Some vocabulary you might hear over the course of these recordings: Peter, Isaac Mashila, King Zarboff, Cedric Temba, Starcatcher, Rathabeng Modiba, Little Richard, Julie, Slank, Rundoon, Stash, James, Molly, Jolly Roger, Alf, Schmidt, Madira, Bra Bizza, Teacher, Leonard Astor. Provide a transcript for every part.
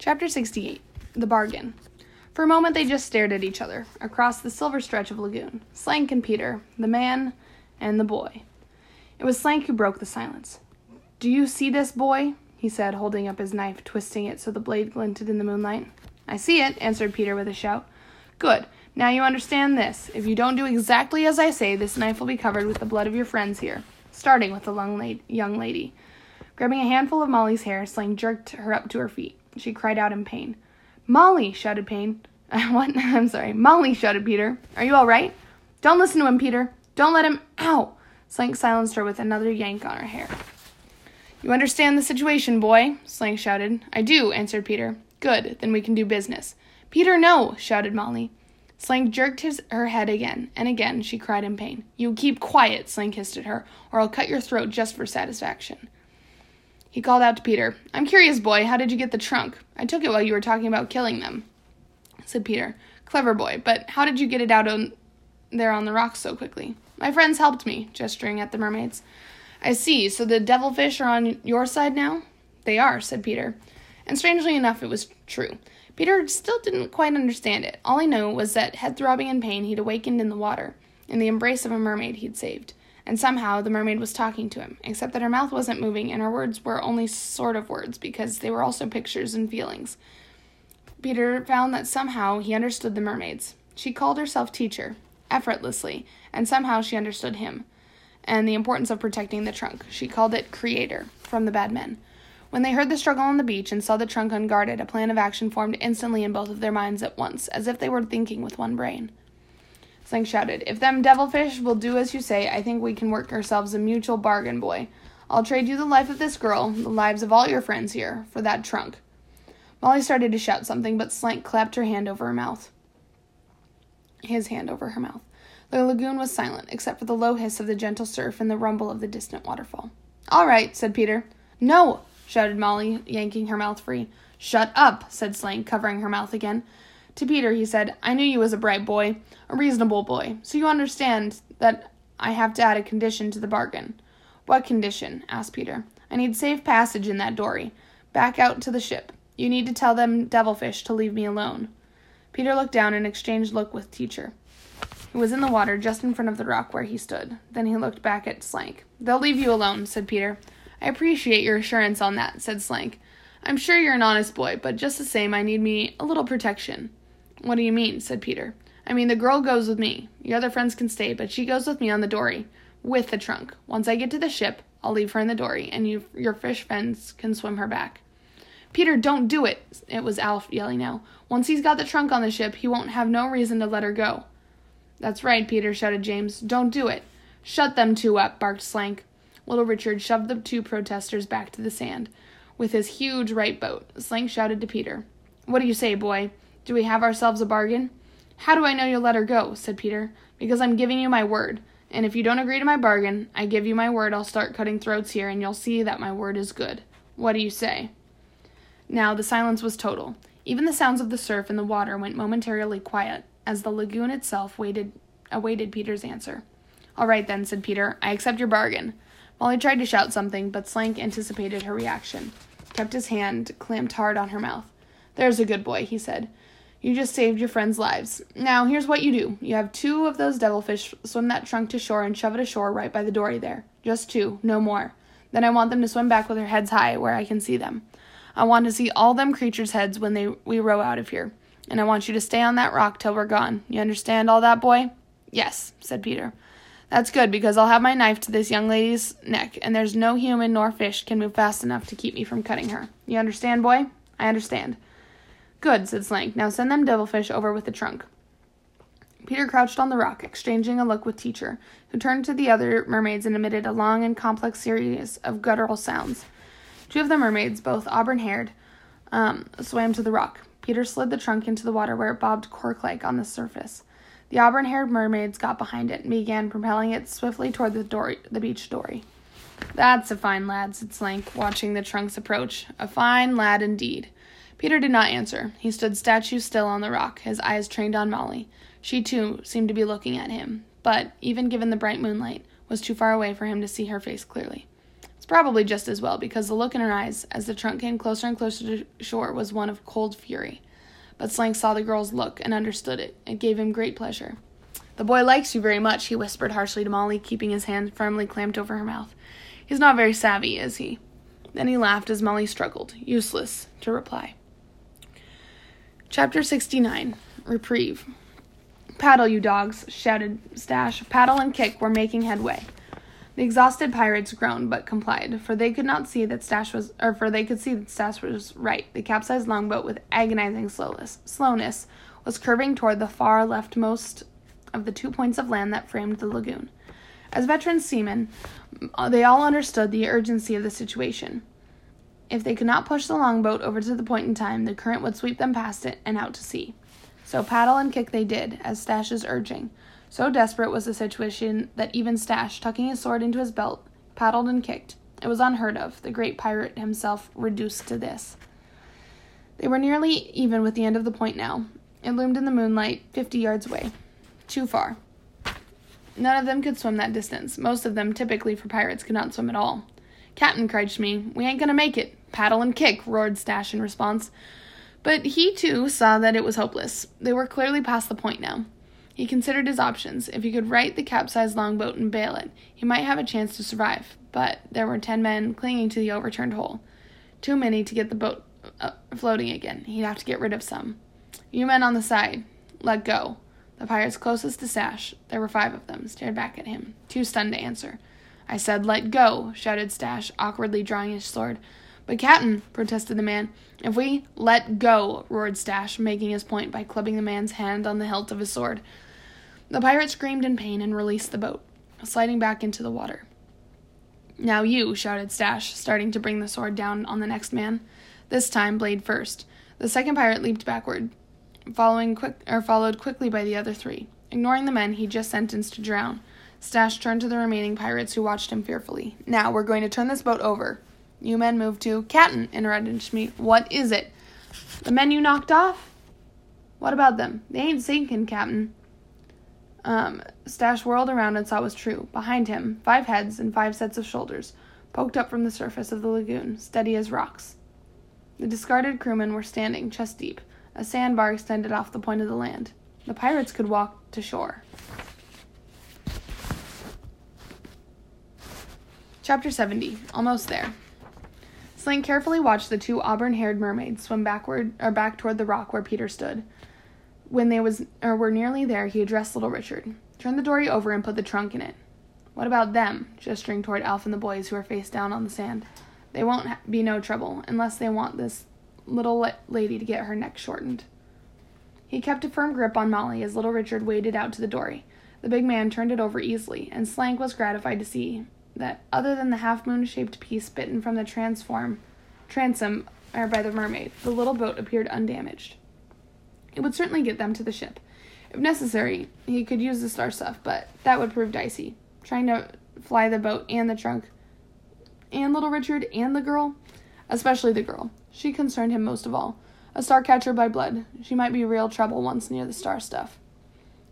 Chapter 68. The Bargain. For a moment they just stared at each other, across the silver stretch of lagoon. Slank and Peter, the man and the boy. It was Slank who broke the silence. "Do you see this, boy?" he said, holding up his knife, twisting it so the blade glinted in the moonlight. "I see it," answered Peter with a shout. "Good. Now you understand this. If you don't do exactly as I say, this knife will be covered with the blood of your friends here, starting with the young lady." Grabbing a handful of Molly's hair, Slank jerked her up to her feet. She cried out in pain. "Molly!" shouted Payne. "What? I'm sorry. Molly!" shouted Peter. "Are you all right?" "Don't listen to him, Peter. Don't let him... Ow!" Slank silenced her with another yank on her hair. "You understand the situation, boy?" Slank shouted. "I do," answered Peter. "Good. Then we can do business." "Peter, no!" shouted Molly. Slank jerked her head again, and again she cried in pain. "You keep quiet," Slank hissed at her, "or I'll cut your throat just for satisfaction." He called out to Peter. "I'm curious, boy. How did you get the trunk? I took it while you were talking about killing them," said Peter. "Clever boy, but how did you get it out on there on the rocks so quickly?" "My friends helped me," gesturing at the mermaids. "I see. So the devilfish are on your side now?" "They are," said Peter. And strangely enough, it was true. Peter still didn't quite understand it. All he knew was that, head throbbing in pain, he'd awakened in the water, in the embrace of a mermaid he'd saved. And somehow the mermaid was talking to him, except that her mouth wasn't moving and her words were only sort of words because they were also pictures and feelings. Peter found that somehow he understood the mermaids. She called herself Teacher, effortlessly, and somehow she understood him and the importance of protecting the trunk. She called it Creator, from the bad men. When they heard the struggle on the beach and saw the trunk unguarded, a plan of action formed instantly in both of their minds at once, as if they were thinking with one brain. Slank shouted, "If them devilfish will do as you say, I think we can work ourselves a mutual bargain, boy. I'll trade you the life of this girl, the lives of all your friends here, for that trunk." Molly started to shout something, but Slank clapped her hand over her mouth. His hand over her mouth. The lagoon was silent, except for the low hiss of the gentle surf and the rumble of the distant waterfall. "All right," said Peter. "No!" shouted Molly, yanking her mouth free. "Shut up!" said Slank, covering her mouth again. To Peter, he said, "I knew you was a bright boy, a reasonable boy, so you understand that I have to add a condition to the bargain." "What condition?" asked Peter. "I need safe passage in that dory, back out to the ship. You need to tell them devilfish to leave me alone." Peter looked down and exchanged look with Teacher, who was in the water just in front of the rock where he stood. Then he looked back at Slank. "They'll leave you alone," said Peter. "I appreciate your assurance on that," said Slank. "I'm sure you're an honest boy, but just the same, I need me a little protection." "What do you mean?" said Peter. "I mean, the girl goes with me. Your other friends can stay, but she goes with me on the dory, with the trunk. Once I get to the ship, I'll leave her in the dory, and your fish friends can swim her back." "Peter, don't do it!" It was Alf yelling now. "Once he's got the trunk on the ship, he won't have no reason to let her go." "That's right, Peter," shouted James. "Don't do it." "Shut them two up," barked Slank. Little Richard shoved the two protesters back to the sand with his huge right boat. Slank shouted to Peter. "What do you say, boy? Do we have ourselves a bargain?" "How do I know you'll let her go?" said Peter. "Because I'm giving you my word. And if you don't agree to my bargain, I give you my word I'll start cutting throats here, and you'll see that my word is good. What do you say?" Now the silence was total. Even the sounds of the surf and the water went momentarily quiet, as the lagoon itself awaited Peter's answer. "All right then," said Peter. "I accept your bargain." Molly tried to shout something, but Slank anticipated her reaction, kept his hand clamped hard on her mouth. "There's a good boy," he said. "You just saved your friends' lives. Now, here's what you do. You have two of those devilfish swim that trunk to shore and shove it ashore right by the dory there. Just two, no more. Then I want them to swim back with their heads high where I can see them. I want to see all them creatures' heads when we row out of here. And I want you to stay on that rock till we're gone. You understand all that, boy?" "Yes," said Peter. "That's good, because I'll have my knife to this young lady's neck, and there's no human nor fish can move fast enough to keep me from cutting her. You understand, boy?" "I understand." "Good," said Slank. "Now send them devilfish over with the trunk." Peter crouched on the rock, exchanging a look with Teacher, who turned to the other mermaids and emitted a long and complex series of guttural sounds. Two of the mermaids, both auburn-haired, swam to the rock. Peter slid the trunk into the water where it bobbed cork-like on the surface. The auburn-haired mermaids got behind it and began propelling it swiftly toward the beach dory. "That's a fine lad," said Slank, watching the trunks approach. "A fine lad indeed." Peter did not answer. He stood statue still on the rock, his eyes trained on Molly. She, too, seemed to be looking at him, but, even given the bright moonlight, was too far away for him to see her face clearly. probably just as well, because the look in her eyes as the trunk came closer and closer to shore was one of cold fury. But Slank saw the girl's look and understood it. It gave him great pleasure. "The boy likes you very much," he whispered harshly to Molly, keeping his hand firmly clamped over her mouth. "He's not very savvy, is he?" Then he laughed as Molly struggled, useless, to reply. Chapter 69. Reprieve. "Paddle, you dogs," shouted Stash. Paddle and kick were making headway. The exhausted pirates groaned but complied, for they could not see that Stash was, right. The capsized longboat, with agonizing slowness, was curving toward the far leftmost of the 2 points of land that framed the lagoon. As veteran seamen, they all understood the urgency of the situation. If they could not push the longboat over to the point in time, the current would sweep them past it and out to sea. So paddle and kick they did, as Stash's urging. So desperate was the situation that even Stash, tucking his sword into his belt, paddled and kicked. It was unheard of, the great pirate himself reduced to this. They were nearly even with the end of the point now. It loomed in the moonlight, 50 yards away. Too far. None of them could swim that distance. Most of them, typically for pirates, could not swim at all. "Captain," cried Schmidt, "we ain't gonna make it." "Paddle and kick," roared Stash in response. But he, too, saw that it was hopeless. They were clearly past the point now. He considered his options. If he could right the capsized longboat and bail it, he might have a chance to survive. But there were 10 men clinging to the overturned hull. Too many to get the boat floating again. He'd have to get rid of some. "You men on the side, let go." The pirates closest to Stash, there were 5 of them, stared back at him, too stunned to answer. "I said let go," shouted Stash, awkwardly drawing his sword. "But Captain," protested the man. "If we—" "Let go," roared Stash, making his point by clubbing the man's hand on the hilt of his sword. The pirate screamed in pain and released the boat, sliding back into the water. "Now you," shouted Stash, starting to bring the sword down on the next man, this time blade first. The second pirate leaped backward, followed quickly by the other 3. Ignoring the men he just sentenced to drown, Stash turned to the remaining pirates, who watched him fearfully. "Now we're going to turn this boat over." "You men moved to—" "Captain," interrupted Schmidt, "what is it?" "The men you knocked off?" "What about them?" "They ain't sinking, Captain." Stash whirled around and saw it was true. Behind him, 5 heads and 5 sets of shoulders poked up from the surface of the lagoon, steady as rocks. The discarded crewmen were standing, chest deep. A sandbar extended off the point of the land. The pirates could walk to shore. Chapter 70. Almost there. Slank carefully watched the 2 auburn-haired mermaids swim back toward the rock where Peter stood. When they were nearly there, he addressed Little Richard. "Turn the dory over and put the trunk in it." "What about them?" gesturing toward Alf and the boys, who were face down on the sand. "They won't be no trouble, unless they want this little lady to get her neck shortened." He kept a firm grip on Molly as Little Richard waded out to the dory. The big man turned it over easily, and Slank was gratified to see that, other than the half-moon-shaped piece bitten from the transom by the mermaid, the little boat appeared undamaged. It would certainly get them to the ship. If necessary, he could use the star stuff, but that would prove dicey. Trying to fly the boat and the trunk, and Little Richard and the girl, especially the girl. She concerned him most of all. A Starcatcher by blood, she might be real trouble once near the star stuff.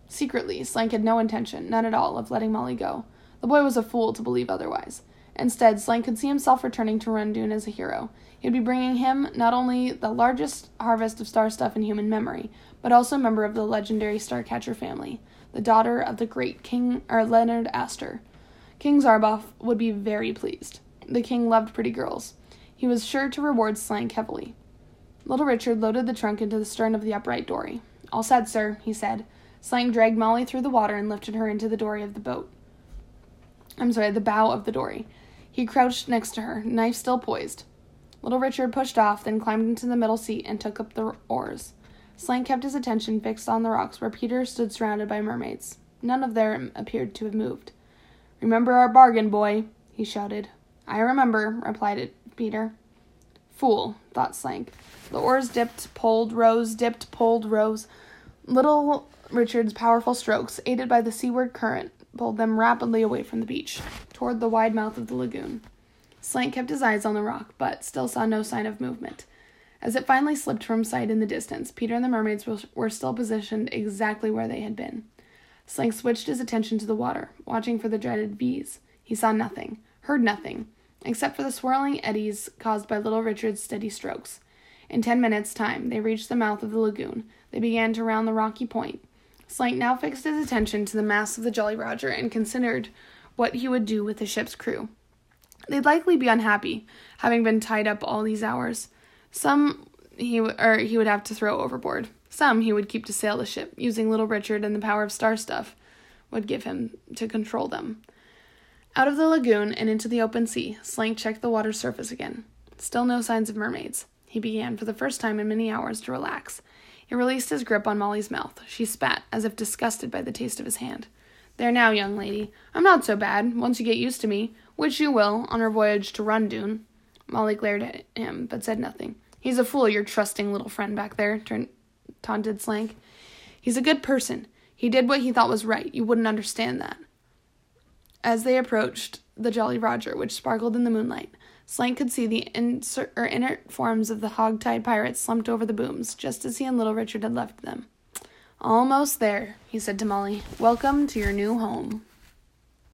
Secretly, Slank had no intention, none at all, of letting Molly go. The boy was a fool to believe otherwise. Instead, Slank could see himself returning to Rundoon as a hero. He'd be bringing him not only the largest harvest of star stuff in human memory, but also a member of the legendary Starcatcher family, the daughter of the great Leonard Astor. King Zarboff would be very pleased. The king loved pretty girls. He was sure to reward Slank heavily. Little Richard loaded the trunk into the stern of the upright dory. "All set, sir," he said. Slank dragged Molly through the water and lifted her into the bow of the dory. He crouched next to her, knife still poised. Little Richard pushed off, then climbed into the middle seat and took up the oars. Slank kept his attention fixed on the rocks where Peter stood surrounded by mermaids. None of them appeared to have moved. "Remember our bargain, boy," he shouted. "I remember," replied Peter. Fool, thought Slank. The oars dipped, pulled, rose, dipped, pulled, rose. Little Richard's powerful strokes, aided by the seaward current, pulled them rapidly away from the beach, toward the wide mouth of the lagoon. Slank kept his eyes on the rock, but still saw no sign of movement. As it finally slipped from sight in the distance, Peter and the mermaids were still positioned exactly where they had been. Slank switched his attention to the water, watching for the dreaded V's. He saw nothing, heard nothing, except for the swirling eddies caused by Little Richard's steady strokes. In 10 minutes' time, they reached the mouth of the lagoon. They began to round the rocky point. Slank now fixed his attention to the masts of the Jolly Roger and considered what he would do with the ship's crew. They'd likely be unhappy, having been tied up all these hours. Some he would have to throw overboard. Some he would keep to sail the ship, using Little Richard and the power of star stuff would give him to control them. Out of the lagoon and into the open sea, Slank checked the water's surface again. Still no signs of mermaids. He began, for the first time in many hours, to relax. He released his grip on Molly's mouth. She spat, as if disgusted by the taste of his hand. "There now, young lady. I'm not so bad, once you get used to me, which you will, on our voyage to Rundoon." Molly glared at him, but said nothing. "He's a fool, your trusting little friend back there," taunted Slank. "He's a good person. He did what he thought was right. You wouldn't understand that." As they approached the Jolly Roger, which sparkled in the moonlight, Slank could see the inert forms of the hog-tied pirates slumped over the booms, just as he and Little Richard had left them. "Almost there," he said to Molly. "Welcome to your new home."